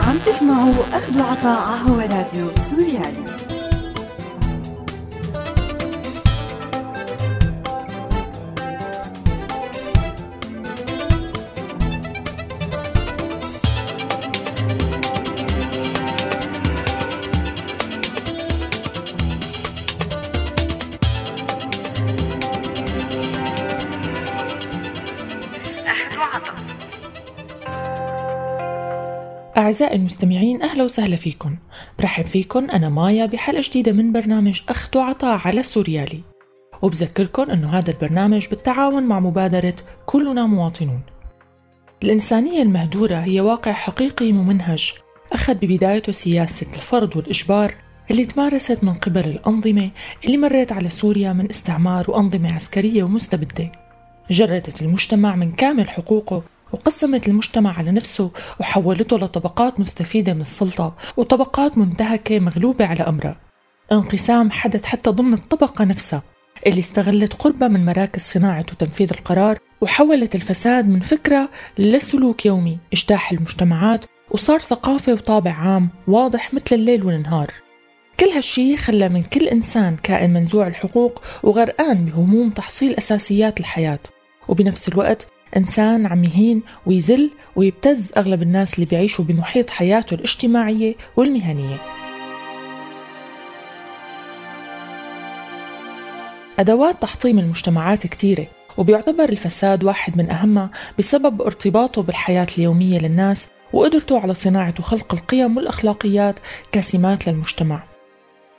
عم تسمعوا أخد وعطا عهو راديو سوريالي. أعزائي المستمعين، أهلا وسهلا فيكم. برحب فيكم أنا مايا بحلقة جديدة من برنامج أخد وعطا على سوريالي، وبذكركم أنه هذا البرنامج بالتعاون مع مبادرة كلنا مواطنون. الإنسانية المهدورة هي واقع حقيقي ممنهج أخذ ببدايته سياسة الفرض والإجبار اللي تمارست من قبل الأنظمة اللي مرت على سوريا من استعمار وأنظمة عسكرية ومستبدة. جردت المجتمع من كامل حقوقه وقسمت المجتمع على نفسه وحولته لطبقات مستفيدة من السلطة وطبقات منتهكة مغلوبة على أمرها. انقسام حدث حتى ضمن الطبقة نفسها اللي استغلت قربها من مراكز صناعة وتنفيذ القرار، وحولت الفساد من فكرة لسلوك يومي اجتاح المجتمعات، وصار ثقافة وطابع عام واضح مثل الليل والنهار. كل هالشي خلى من كل إنسان كائن منزوع الحقوق وغرقان بهموم تحصيل أساسيات الحياة، وبنفس الوقت إنسان عم يهين ويزل ويبتز أغلب الناس اللي بيعيشوا بمحيط حياته الاجتماعية والمهنية. أدوات تحطيم المجتمعات كتيرة، وبيعتبر الفساد واحد من أهمها بسبب ارتباطه بالحياة اليومية للناس وقدرته على صناعة وخلق القيم والأخلاقيات كسمات للمجتمع.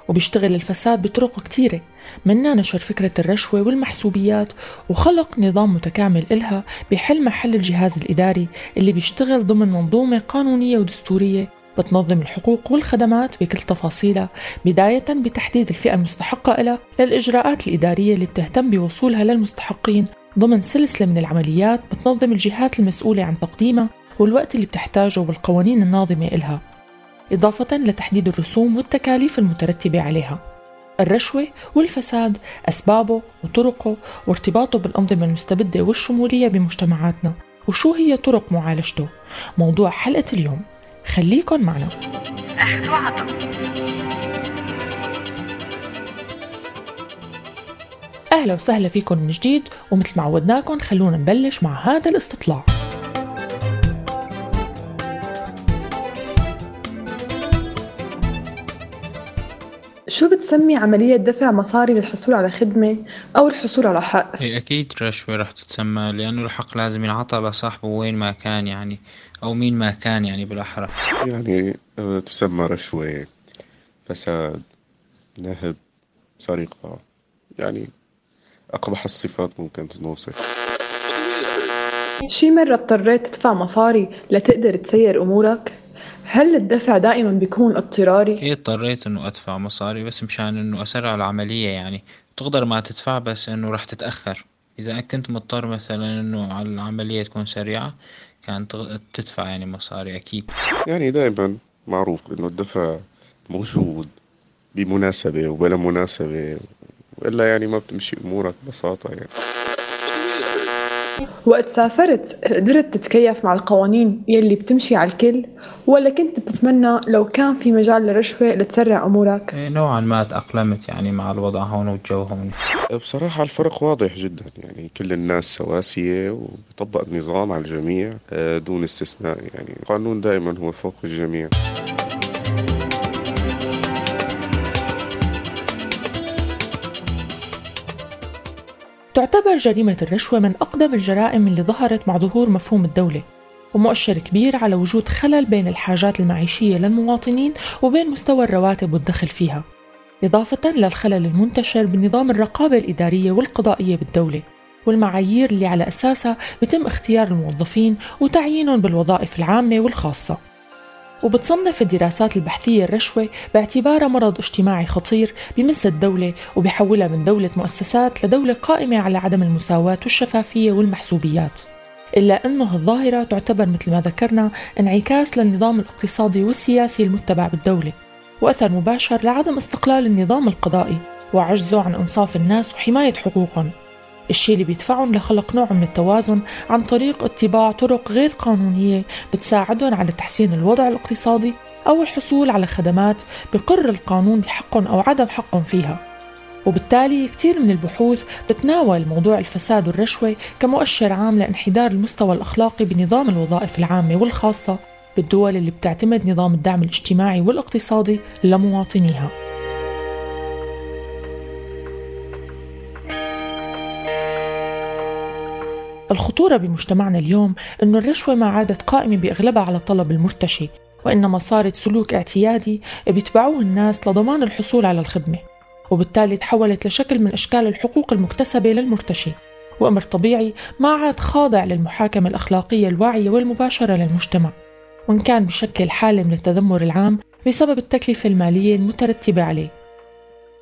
وبيشتغل الفساد بطرق كتيرة، منها نشر فكرة الرشوة والمحسوبيات وخلق نظام متكامل إلها بحل محل الجهاز الإداري اللي بيشتغل ضمن منظومة قانونية ودستورية بتنظم الحقوق والخدمات بكل تفاصيلها، بداية بتحديد الفئة المستحقة إلها للإجراءات الإدارية اللي بتهتم بوصولها للمستحقين ضمن سلسلة من العمليات بتنظم الجهات المسؤولة عن تقديمها والوقت اللي بتحتاجه والقوانين الناظمة إلها، إضافة لتحديد الرسوم والتكاليف المترتبة عليها. الرشوة والفساد أسبابه وطرقه وارتباطه بالأنظمة المستبدة والشمولية بمجتمعاتنا، وشو هي طرق معالجته، موضوع حلقة اليوم. خليكن معنا. أهلا وسهلا فيكن من جديد، ومثل ما عودناكن خلونا نبلش مع هذا الاستطلاع. شو بتسمي عملية دفع مصاري للحصول على خدمة أو الحصول على حق؟ هي أكيد رشوة رح تتسمى، لأنه الحق لازم ينعطى لصاحبه وين ما كان، يعني أو مين ما كان، يعني بالأحرى يعني تسمى رشوة، فساد، نهب، سرقة، يعني أقبح الصفات ممكن تنوصف. شي مرة اضطريت تدفع مصاري لتقدر تسير أمورك؟ هل الدفع دائما بيكون اضطراري؟ ايه، اضطريت انه ادفع مصاري بس مشان انه اسرع العملية، يعني تقدر ما تدفع بس انه رح تتأخر. اذا كنت مضطر مثلا انه العملية تكون سريعة كانت تدفع يعني مصاري اكيد. يعني دائما معروف انه الدفع موجود بمناسبة وبلا مناسبة، وإلا يعني ما بتمشي امورك ببساطة يعني. وقت سافرت قدرت تتكيف مع القوانين يلي بتمشي على الكل، ولا كنت تتمنى لو كان في مجال للرشوة لتسرع أمورك؟ نوعا ما تأقلمت يعني مع الوضع هون والجو هون. بصراحة الفرق واضح جدا، يعني كل الناس سواسية وبيطبق النظام على الجميع دون استثناء، يعني القانون دائما هو فوق الجميع. تعتبر جريمة الرشوة من أقدم الجرائم اللي ظهرت مع ظهور مفهوم الدولة، ومؤشر كبير على وجود خلل بين الحاجات المعيشية للمواطنين وبين مستوى الرواتب والدخل فيها، إضافة للخلل المنتشر بنظام الرقابة الإدارية والقضائية بالدولة والمعايير اللي على أساسها بتم اختيار الموظفين وتعيينهم بالوظائف العامة والخاصة. وبتصنف الدراسات البحثية الرشوة باعتبارها مرض اجتماعي خطير بمس الدولة، وبيحولها من دولة مؤسسات لدولة قائمة على عدم المساواة والشفافية والمحسوبيات. إلا أنه الظاهرة تعتبر مثل ما ذكرنا انعكاس للنظام الاقتصادي والسياسي المتبع بالدولة، وأثر مباشر لعدم استقلال النظام القضائي وعجزه عن إنصاف الناس وحماية حقوقهم، الشيء اللي بيدفعهم لخلق نوع من التوازن عن طريق اتباع طرق غير قانونية بتساعدهم على تحسين الوضع الاقتصادي أو الحصول على خدمات بقر القانون بحقهم أو عدم حقهم فيها. وبالتالي كتير من البحوث بتناول موضوع الفساد والرشوة كمؤشر عام لانحدار المستوى الأخلاقي بنظام الوظائف العامة والخاصة بالدول اللي بتعتمد نظام الدعم الاجتماعي والاقتصادي لمواطنيها. الخطورة بمجتمعنا اليوم أن الرشوة ما عادت قائمة بأغلبها على طلب المرتشي، وإنما صارت سلوك اعتيادي بيتبعوه الناس لضمان الحصول على الخدمة، وبالتالي تحولت لشكل من أشكال الحقوق المكتسبة للمرتشي، وأمر طبيعي ما عاد خاضع للمحاكمة الأخلاقية الواعية والمباشرة للمجتمع، وإن كان بشكل حالة من التذمر العام بسبب التكلفة المالية المترتبة عليه.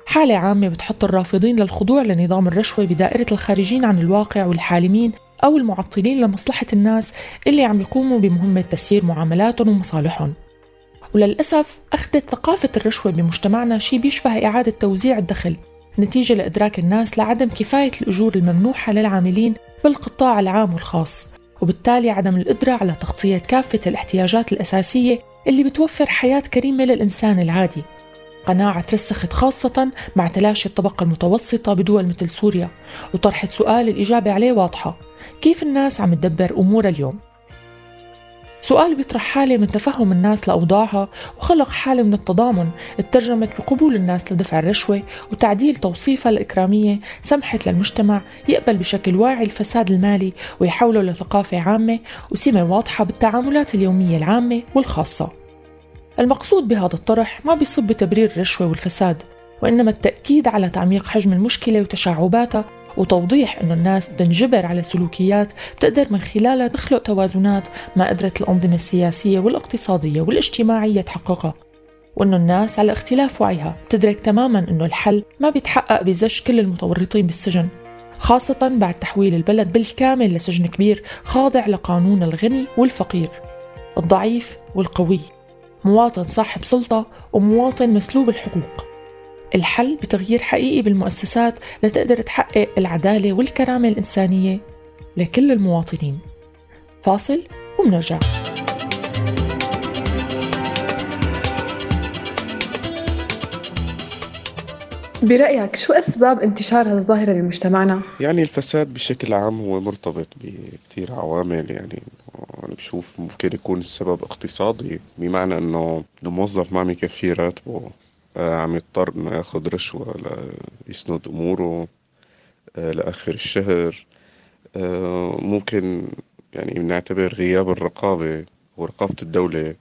حالة عامة بتحط الرافضين للخضوع لنظام الرشوة بدائرة الخارجين عن الواقع والحالمين أو المعطلين لمصلحة الناس اللي عم يقوموا بمهمة تسيير معاملاتهم ومصالحهم. وللأسف أخذت ثقافة الرشوة بمجتمعنا شيء بيشبه إعادة توزيع الدخل نتيجة لإدراك الناس لعدم كفاية الأجور الممنوحة للعاملين بالقطاع العام والخاص، وبالتالي عدم القدرة على تغطية كافة الاحتياجات الأساسية اللي بتوفر حياة كريمة للإنسان العادي. قناعة ترسخت خاصة مع تلاشي الطبقة المتوسطة بدول مثل سوريا، وطرحت سؤال الإجابة عليه واضحة: كيف الناس عم تدبر أمورها اليوم؟ سؤال بيطرح حالة من تفهم الناس لأوضاعها، وخلق حالة من التضامن اترجمت بقبول الناس لدفع الرشوة وتعديل توصيفها الإكرامية، سمحت للمجتمع يقبل بشكل واعي الفساد المالي ويحوله لثقافة عامة وسمة واضحة بالتعاملات اليومية العامة والخاصة. المقصود بهذا الطرح ما بيصب بتبرير الرشوة والفساد، وإنما التأكيد على تعميق حجم المشكلة وتشعباتها، وتوضيح أن الناس تنجبر على سلوكيات بتقدر من خلالها تخلق توازنات ما قدرت الأنظمة السياسية والاقتصادية والاجتماعية تحققها، وأن الناس على اختلاف وعيها بتدرك تماماً أنه الحل ما بيتحقق بزج كل المتورطين بالسجن، خاصة بعد تحويل البلد بالكامل لسجن كبير خاضع لقانون الغني والفقير، الضعيف والقوي، مواطن صاحب سلطة ومواطن مسلوب الحقوق. الحل بتغيير حقيقي بالمؤسسات لتقدر تحقق العدالة والكرامة الإنسانية لكل المواطنين. فاصل ومنرجع. برأيك شو أسباب انتشار هالظاهرة بمجتمعنا؟ يعني الفساد بشكل عام هو مرتبط بكتير عوامل، يعني أنا بشوف ممكن يكون السبب اقتصادي، بمعنى أنه الموظف ما عم يكفي راتبه، عم يضطر إنه ياخد رشوة ليسند أموره لآخر الشهر. ممكن يعني بنعتبر غياب الرقابة ورقابة الدولة،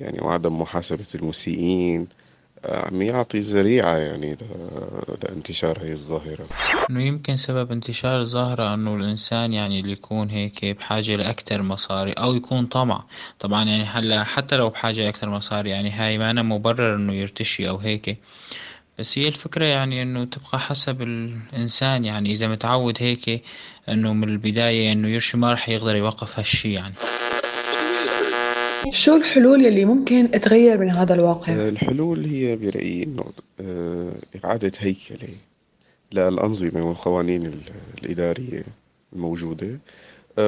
يعني وعدم محاسبة المسيئين، عم يعطي ذريعة يعني لانتشار هاي الظاهرة. إنه يمكن سبب انتشار الظاهرة إنه الإنسان يعني اللي يكون هيك بحاجة لأكثر مصاري، أو يكون طمع. طبعا يعني هلا حتى لو بحاجة لأكثر مصاري يعني هاي ما أنا مبرر إنه يرتشي أو هيك، بس هي الفكرة يعني إنه تبقى حسب الإنسان، يعني إذا متعود هيك إنه من البداية إنه يرشي ما رح يقدر يوقف هالشي. يعني شو الحلول اللي ممكن تغير من هذا الواقع؟ الحلول هي برأيي إنه إعادة هيكلة للأنظمة والقوانين الإدارية الموجودة،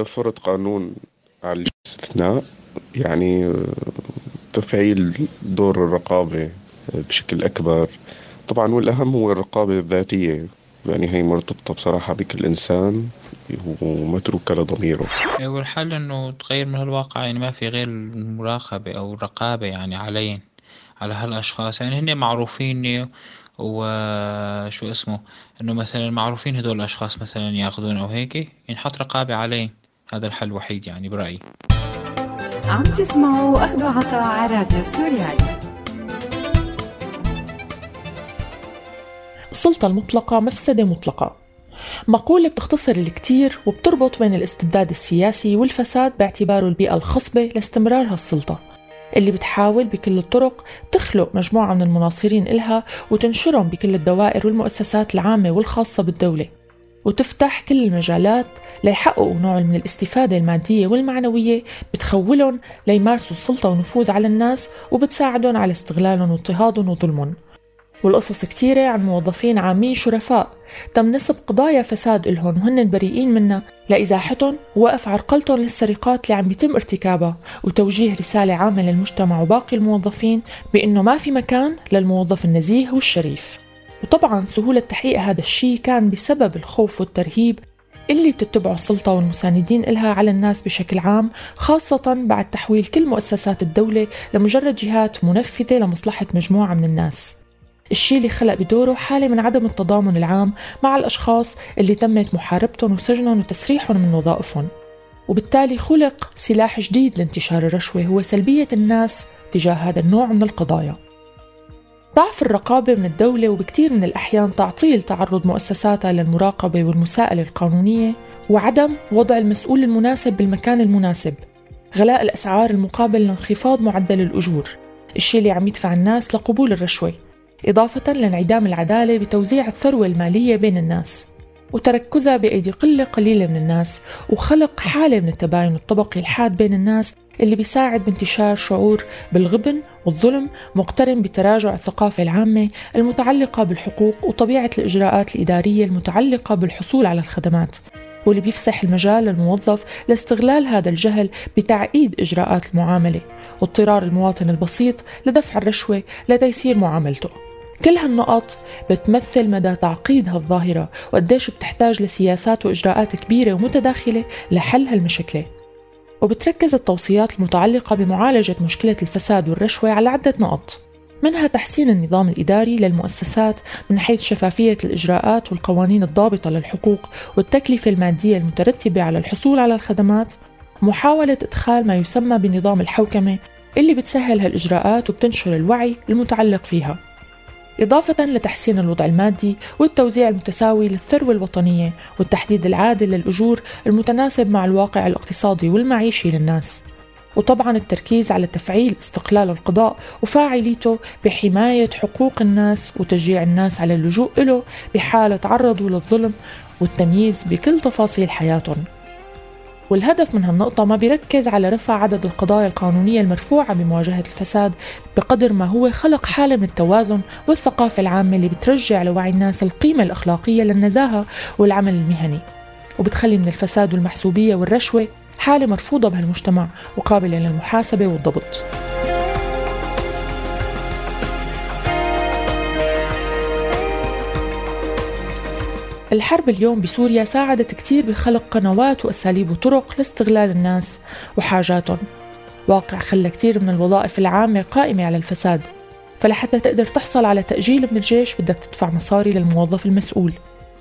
فرض قانون على الاستثناء، يعني تفعيل دور الرقابة بشكل أكبر طبعا، والأهم هو الرقابة الذاتية، يعني هي مرتبطة بصراحة بكل إنسان ومتروك لضميره. والحل إنه تغير من هالواقع، يعني ما في غير المراقبة أو الرقابة يعني عليهم، على هالأشخاص، يعني هن معروفين، وشو اسمه إنه مثلا معروفين هدول الأشخاص مثلا يأخذون أو هيك، ينحط رقابة عليهم. هذا الحل الوحيد يعني برأيي. عم تسمعوا أخد وعطا على راديو سوريالي. السلطة المطلقة مفسدة مطلقة، مقولة بتختصر الكثير وبتربط بين الاستبداد السياسي والفساد باعتباره البيئة الخصبة لاستمرار هالسلطة اللي بتحاول بكل الطرق تخلق مجموعة من المناصرين إلها وتنشرهم بكل الدوائر والمؤسسات العامة والخاصة بالدولة، وتفتح كل المجالات ليحققوا نوع من الاستفادة المادية والمعنوية بتخولهم ليمارسوا السلطة والنفوذ على الناس، وبتساعدهم على استغلالهم واضطهادهم وظلمهم، والقصص كتيرة عن موظفين عامين شرفاء تم نسب قضايا فساد إلهم وهن بريئين منها لإزاحتهم ووقف عرقلتهم للسرقات اللي عم بيتم ارتكابها، وتوجيه رسالة عامة للمجتمع وباقي الموظفين بأنه ما في مكان للموظف النزيه والشريف. وطبعا سهولة تحقيق هذا الشيء كان بسبب الخوف والترهيب اللي بتتبعه السلطة والمساندين إلها على الناس بشكل عام، خاصة بعد تحويل كل مؤسسات الدولة لمجرد جهات منفذة لمصلحة مجموعة من الناس، الشيء اللي خلق بدوره حالة من عدم التضامن العام مع الأشخاص اللي تمت محاربتهم وسجنهم وتسريحهم من وظائفهم. وبالتالي خلق سلاح جديد لانتشار الرشوة هو سلبية الناس تجاه هذا النوع من القضايا. ضعف الرقابة من الدولة وبكثير من الأحيان تعطيل تعرض مؤسساتها للمراقبة والمساءلة القانونية، وعدم وضع المسؤول المناسب بالمكان المناسب، غلاء الأسعار المقابل لانخفاض معدل الأجور، الشيء اللي عم يدفع الناس لقبول الرشوة، إضافة لانعدام العدالة بتوزيع الثروة المالية بين الناس وتركزها بأيدي قلة قليلة من الناس، وخلق حالة من التباين الطبقي الحاد بين الناس اللي بيساعد بانتشار شعور بالغبن والظلم مقترن بتراجع الثقافة العامة المتعلقة بالحقوق وطبيعة الإجراءات الإدارية المتعلقة بالحصول على الخدمات، واللي بيفسح المجال للموظف لاستغلال هذا الجهل بتعقيد إجراءات المعاملة واضطرار المواطن البسيط لدفع الرشوة لتيسير معاملته. كل هالنقط بتمثل مدى تعقيد هالظاهرة وقديش بتحتاج لسياسات وإجراءات كبيرة ومتداخلة لحل هالمشكلة. وبتركز التوصيات المتعلقة بمعالجة مشكلة الفساد والرشوة على عدة نقط، منها تحسين النظام الإداري للمؤسسات من حيث شفافية الإجراءات والقوانين الضابطة للحقوق والتكلفة المادية المترتبة على الحصول على الخدمات، محاولة إدخال ما يسمى بنظام الحوكمة اللي بتسهل هالإجراءات وبتنشر الوعي المتعلق فيها، إضافة لتحسين الوضع المادي والتوزيع المتساوي للثروة الوطنية والتحديد العادل للأجور المتناسب مع الواقع الاقتصادي والمعيشي للناس، وطبعا التركيز على تفعيل استقلال القضاء وفاعليته بحماية حقوق الناس وتشجيع الناس على اللجوء له بحال تعرضوا للظلم والتمييز بكل تفاصيل حياتهم. والهدف من هالنقطة ما بيركز على رفع عدد القضايا القانونية المرفوعة بمواجهة الفساد بقدر ما هو خلق حالة من التوازن والثقافة العامة اللي بترجع لوعي الناس القيمة الأخلاقية للنزاهة والعمل المهني، وبتخلي من الفساد والمحسوبية والرشوة حالة مرفوضة بهالمجتمع وقابلة للمحاسبة والضبط. الحرب اليوم بسوريا ساعدت كتير بخلق قنوات وأساليب وطرق لاستغلال الناس وحاجاتهم، واقع خلى كتير من الوظائف العامة قائمة على الفساد، فلحتى تقدر تحصل على تأجيل من الجيش بدك تدفع مصاري للموظف المسؤول،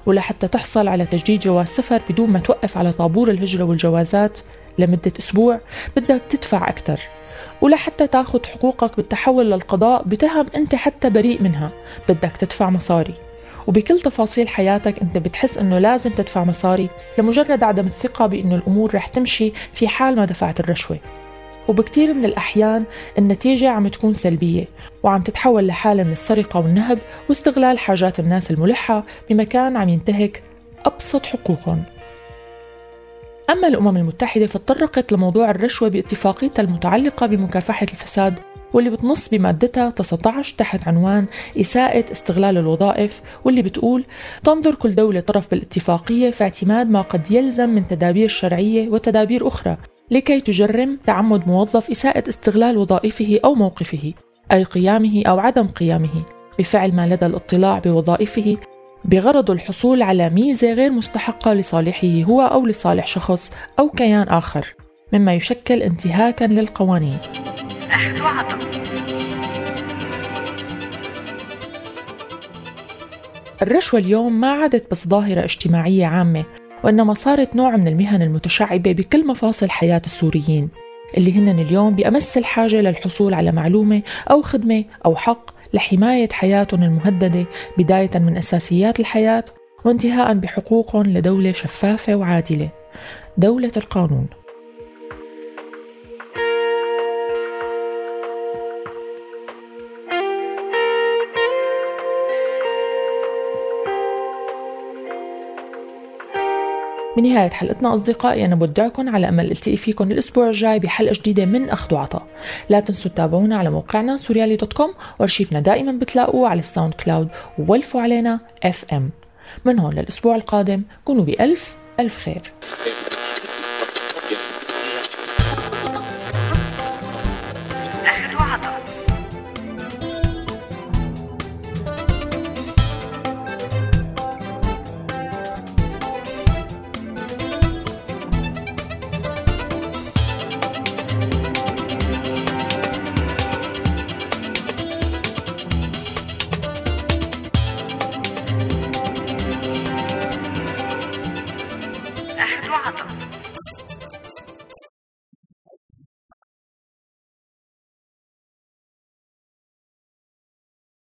ولحتى تحصل على تجديد جواز سفر بدون ما توقف على طابور الهجرة والجوازات لمدة أسبوع بدك تدفع أكتر، ولحتى تاخد حقوقك بالتحول للقضاء بتهم أنت حتى بريء منها بدك تدفع مصاري، وبكل تفاصيل حياتك أنت بتحس أنه لازم تدفع مصاري لمجرد عدم الثقة بأنه الأمور رح تمشي في حال ما دفعت الرشوة. وبكتير من الأحيان النتيجة عم تكون سلبية وعم تتحول لحالة من السرقة والنهب واستغلال حاجات الناس الملحة بمكان عم ينتهك أبسط حقوقهم. أما الأمم المتحدة فتطرقت لموضوع الرشوة باتفاقيتها المتعلقة بمكافحة الفساد، واللي بتنص بمادتها 19 تحت عنوان إساءة استغلال الوظائف، واللي بتقول تنظر كل دولة طرف بالاتفاقية في اعتماد ما قد يلزم من تدابير شرعية وتدابير أخرى لكي تجرم تعمد موظف إساءة استغلال وظائفه أو موقفه، أي قيامه أو عدم قيامه بفعل ما لدى الاطلاع بوظائفه بغرض الحصول على ميزة غير مستحقة لصالحه هو أو لصالح شخص أو كيان آخر، مما يشكل انتهاكاً للقوانين. أخد وعطا. الرشوة اليوم ما عادت بس ظاهرة اجتماعية عامة، وإنما صارت نوع من المهن المتشعبة بكل مفاصل حياة السوريين اللي هن اليوم بأمس الحاجة للحصول على معلومة أو خدمة أو حق لحماية حياتهم المهددة، بداية من أساسيات الحياة وانتهاء بحقوقهم لدولة شفافة وعادلة، دولة القانون. بنهاية حلقتنا أصدقائي أنا بودعكم على أمل التقي فيكم الأسبوع الجاي بحلقة جديدة من أخد وعطا. لا تنسوا تتابعونا على موقعنا سوريالي.com، وأرشيفنا دائما بتلاقوه على الساوند كلاود، وولفوا علينا FM. من هون للأسبوع القادم كونوا بألف ألف خير.